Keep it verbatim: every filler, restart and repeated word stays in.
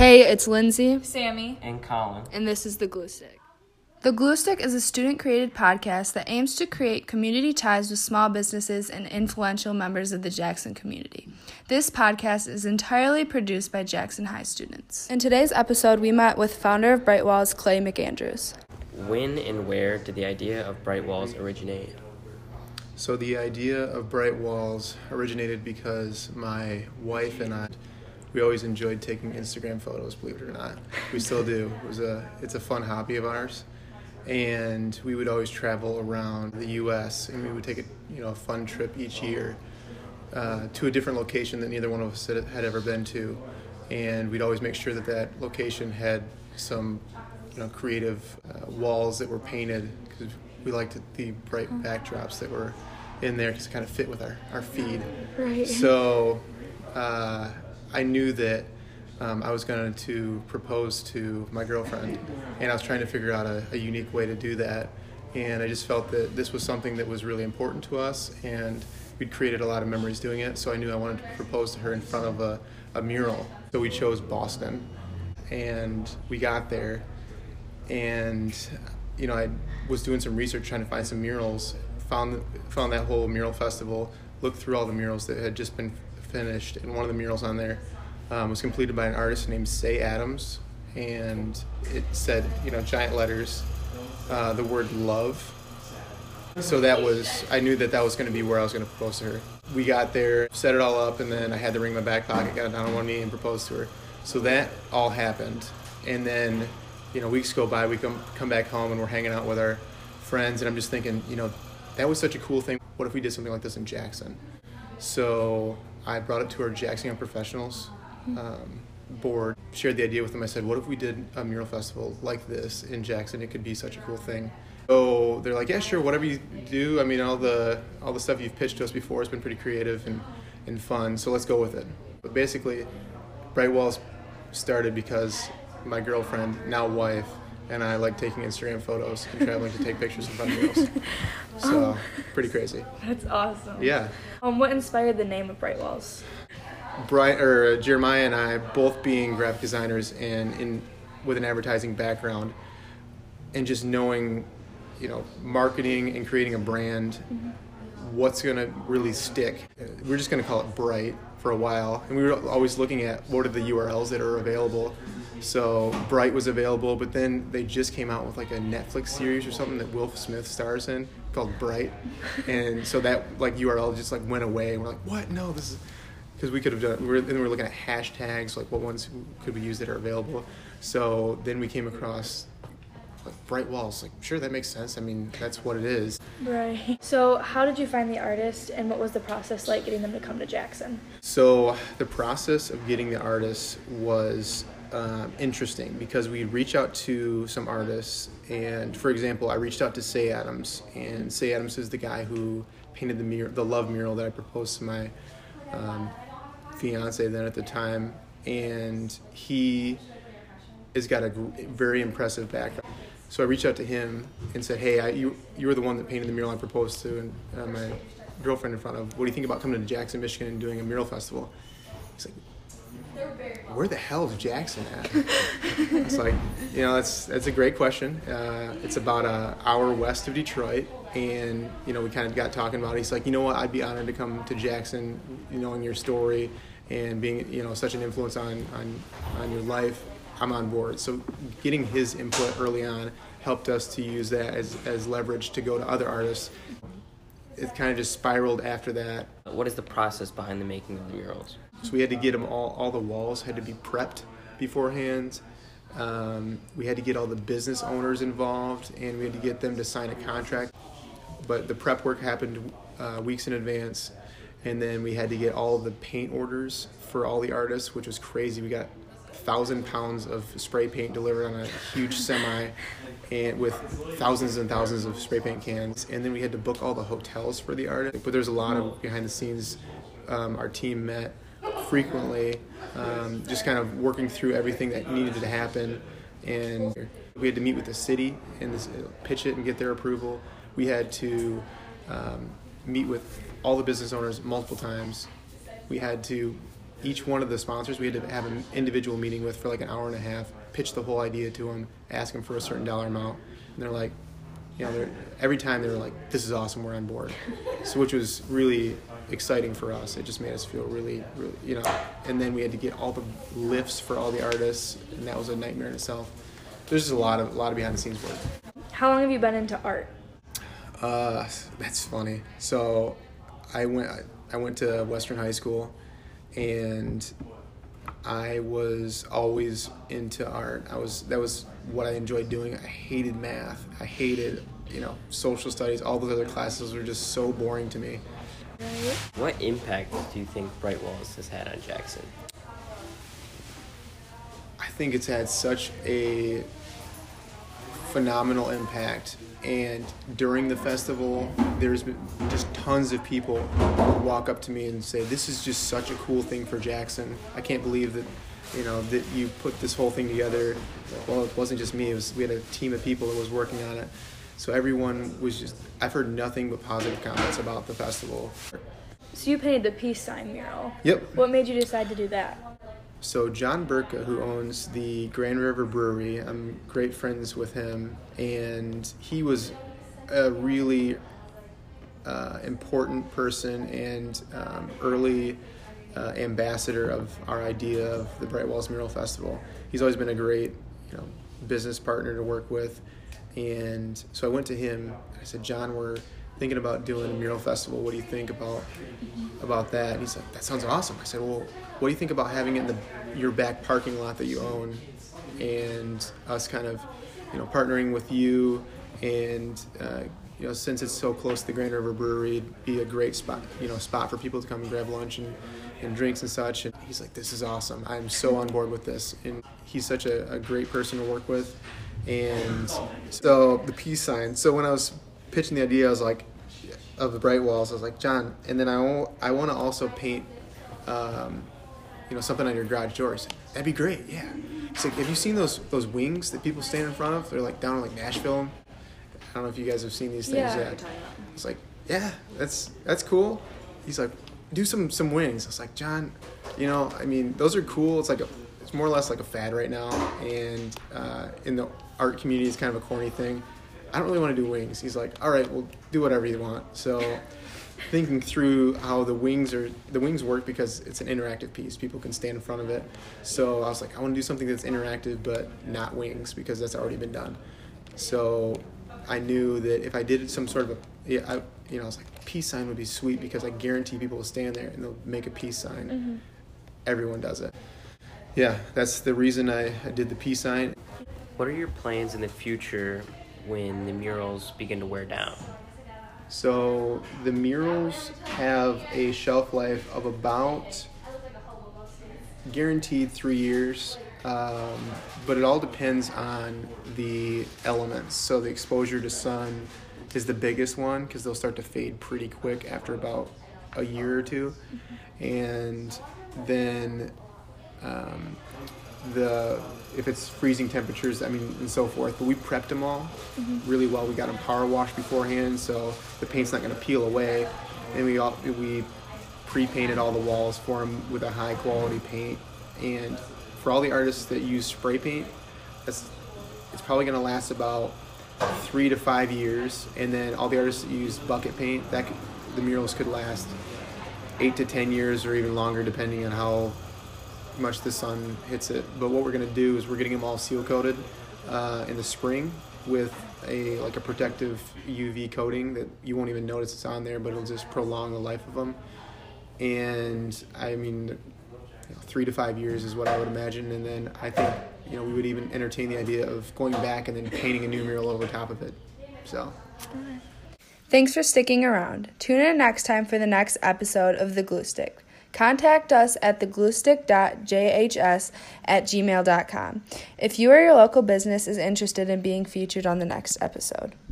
Hey, it's Lindsay, Sammy, and Colin, and this is The Glue Stick. The Glue Stick is a student-created podcast that aims to create community ties with small businesses and influential members of the Jackson community. This podcast is entirely produced by Jackson High students. In today's episode, we met with founder of Bright Walls, Clay McAndrews. When and where did the idea of Bright Walls originate? So the idea of Bright Walls originated because my wife and I... We always enjoyed taking Instagram photos, believe it or not. We still do. It was a, it's a fun hobby of ours. And we would always travel around the U S and we would take a you know a fun trip each year uh, to a different location that neither one of us had, had ever been to. And we'd always make sure that that location had some you know creative uh, walls that were painted, because we liked the bright backdrops that were in there because it kind of fit with our, our feed. Right. So... Uh, I knew that um, I was going to propose to my girlfriend, and I was trying to figure out a, a unique way to do that, and I just felt that this was something that was really important to us, and we'd created a lot of memories doing it, so I knew I wanted to propose to her in front of a, a mural. So we chose Boston, and we got there, and you know I was doing some research trying to find some murals, found found that whole mural festival, looked through all the murals that had just been finished, and one of the murals on there um, was completed by an artist named Say Adams, and it said, you know, giant letters, uh, the word love. So that was, I knew that that was going to be where I was going to propose to her. We got there, set it all up, and then I had the ring in my back pocket, got down on one knee and proposed to her. So that all happened, and then, you know, weeks go by, we come, come back home and we're hanging out with our friends, and I'm just thinking, you know, that was such a cool thing. What if we did something like this in Jackson? So I brought it to our Jackson Young Professionals um, board, shared the idea with them. I said, what if we did a mural festival like this in Jackson? It could be such a cool thing. So they're like, yeah, sure, whatever you do. I mean, all the all the stuff you've pitched to us before has been pretty creative and, and fun, so let's go with it. But basically, Bright Walls started because my girlfriend, now wife, and I like taking Instagram photos and traveling to take pictures in front of girls. So, pretty crazy. That's awesome. Yeah. Um, what inspired the name of Bright Walls? Bright, or uh, Jeremiah and I, both being graphic designers and in with an advertising background, and just knowing, you know, marketing and creating a brand, mm-hmm. what's gonna really stick. We're just gonna call it Bright for a while, and we were always looking at what are the U R Ls that are available. So Bright was available, but then they just came out with like a Netflix series or something that Will Smith stars in called Bright, and so that like U R L just like went away. And we're like, what? No, this is because we could have done. We're, and we're looking at hashtags, like what ones could we use that are available. So then we came across like Bright Walls. Like, sure, that makes sense. I mean, that's what it is. Right. So how did you find the artist, and what was the process like getting them to come to Jackson? So the process of getting the artist was. Um, interesting, because we reach out to some artists, and for example, I reached out to Say Adams, and Say Adams is the guy who painted the mur- the love mural that I proposed to my um, fiance then at the time, and he has got a gr- very impressive background. So I reached out to him and said, hey, I, you you were the one that painted the mural I proposed to and uh, my girlfriend in front of. What do you think about coming to Jackson, Michigan, and doing a mural festival? He's like, where the hell is Jackson at? It's like, you know, that's that's a great question. Uh, it's about an hour west of Detroit, and you know, we kind of got talking about it. He's like, you know what? I'd be honored to come to Jackson, knowing your story and being, you know, such an influence on on, on your life. I'm on board. So getting his input early on helped us to use that as as leverage to go to other artists. It kind of just spiraled after that. What is the process behind the making of the murals? So we had to get them all, all the walls had to be prepped beforehand. Um, we had to get all the business owners involved, and we had to get them to sign a contract. But the prep work happened uh, weeks in advance. And then we had to get all the paint orders for all the artists, which was crazy. We got thousand pounds of spray paint delivered on a huge semi, and with thousands and thousands of spray paint cans. And then we had to book all the hotels for the artist. But there's a lot of behind the scenes. Um, our team met frequently, um, just kind of working through everything that needed to happen. And we had to meet with the city and this, pitch it and get their approval. We had to um, meet with all the business owners multiple times. We had to each one of the sponsors we had to have an individual meeting with for like an hour and a half, pitch the whole idea to them, ask them for a certain dollar amount, and they're like, you know, they're, every time they were like, this is awesome, we're on board. So which was really exciting for us. It just made us feel really, really, you know, and then we had to get all the lifts for all the artists, and that was a nightmare in itself. There's just a lot of, a lot of behind the scenes work. How long have you been into art? Uh, that's funny. So I went, I went to Western High School, and I was always into art. I was, that was what I enjoyed doing. I hated math. I hated, you know, social studies. All those other classes were just so boring to me. What impact do you think Bright Walls has had on Jackson? I think it's had such a phenomenal impact. And during the festival, there's been just tons of people who walk up to me and say, this is just such a cool thing for Jackson. I can't believe that, you know, that you put this whole thing together. Well, it wasn't just me. It was, we had a team of people that was working on it. So everyone was just, I've heard nothing but positive comments about the festival. So you painted the peace sign mural. Yep. What made you decide to do that? So John Burka, who owns the Grand River Brewery, I'm great friends with him, and he was a really uh, important person and um, early uh, ambassador of our idea of the Bright Walls Mural Festival. He's always been a great, you know, business partner to work with, and so I went to him. I said, John, we're thinking about doing a mural festival. What do you think about about that? And he's like, that sounds awesome. I said, well, what do you think about having it in the, your back parking lot that you own, and us kind of, you know, partnering with you, and uh, you know, since it's so close to the Grand River Brewery, it'd be a great spot, you know, spot for people to come and grab lunch and, and drinks and such. And he's like, this is awesome. I'm so on board with this. And he's such a, a great person to work with. And so the peace sign. So when I was pitching the idea, I was like, of the Bright Walls, I was like, John, and then I, I want to also paint, um, you know, something on your garage door. He said, that'd be great, yeah. He's like, have you seen those those wings that people stand in front of? They're like down in like Nashville. I don't know if you guys have seen these things yeah, yet. It's like, yeah, that's that's cool. He's like, do some some wings. I was like, John, you know, I mean, those are cool. It's like a, it's more or less like a fad right now, and uh, in the art community, it's kind of a corny thing. I don't really want to do wings. He's like, all right, well, do whatever you want. So thinking through how the wings are, the wings work because it's an interactive piece. People can stand in front of it. So I was like, I want to do something that's interactive, but not wings because that's already been done. So I knew that if I did some sort of a, yeah, I, you know, I was like, peace sign would be sweet because I guarantee people will stand there and they'll make a peace sign. Mm-hmm. Everyone does it. Yeah, that's the reason I, I did the peace sign. What are your plans in the future when the murals begin to wear down? So the murals have a shelf life of about guaranteed three years, um, but it all depends on the elements. So the exposure to sun is the biggest one because they'll start to fade pretty quick after about a year or two. And then um, the if it's freezing temperatures, I mean, and so forth. But we prepped them all mm-hmm. really well. We got them power washed beforehand, so the paint's not going to peel away. And we all, we pre-painted all the walls for them with a high-quality paint. And for all the artists that use spray paint, that's it's probably going to last about three to five years. And then all the artists that use bucket paint, that could, the murals could last eight to ten years or even longer, depending on how much the sun hits it. But what we're going to do is we're getting them all seal coated uh, in the spring with a like a protective U V coating that you won't even notice it's on there, but it'll just prolong the life of them. And I mean, you know, three to five years is what I would imagine. And then I think, you know, we would even entertain the idea of going back and then painting a new mural over top of it. So thanks for sticking around. Tune in next time for the next episode of The Glue Stick. Contact us at the glue stick dot j h s at gmail dot com if you or your local business is interested in being featured on the next episode.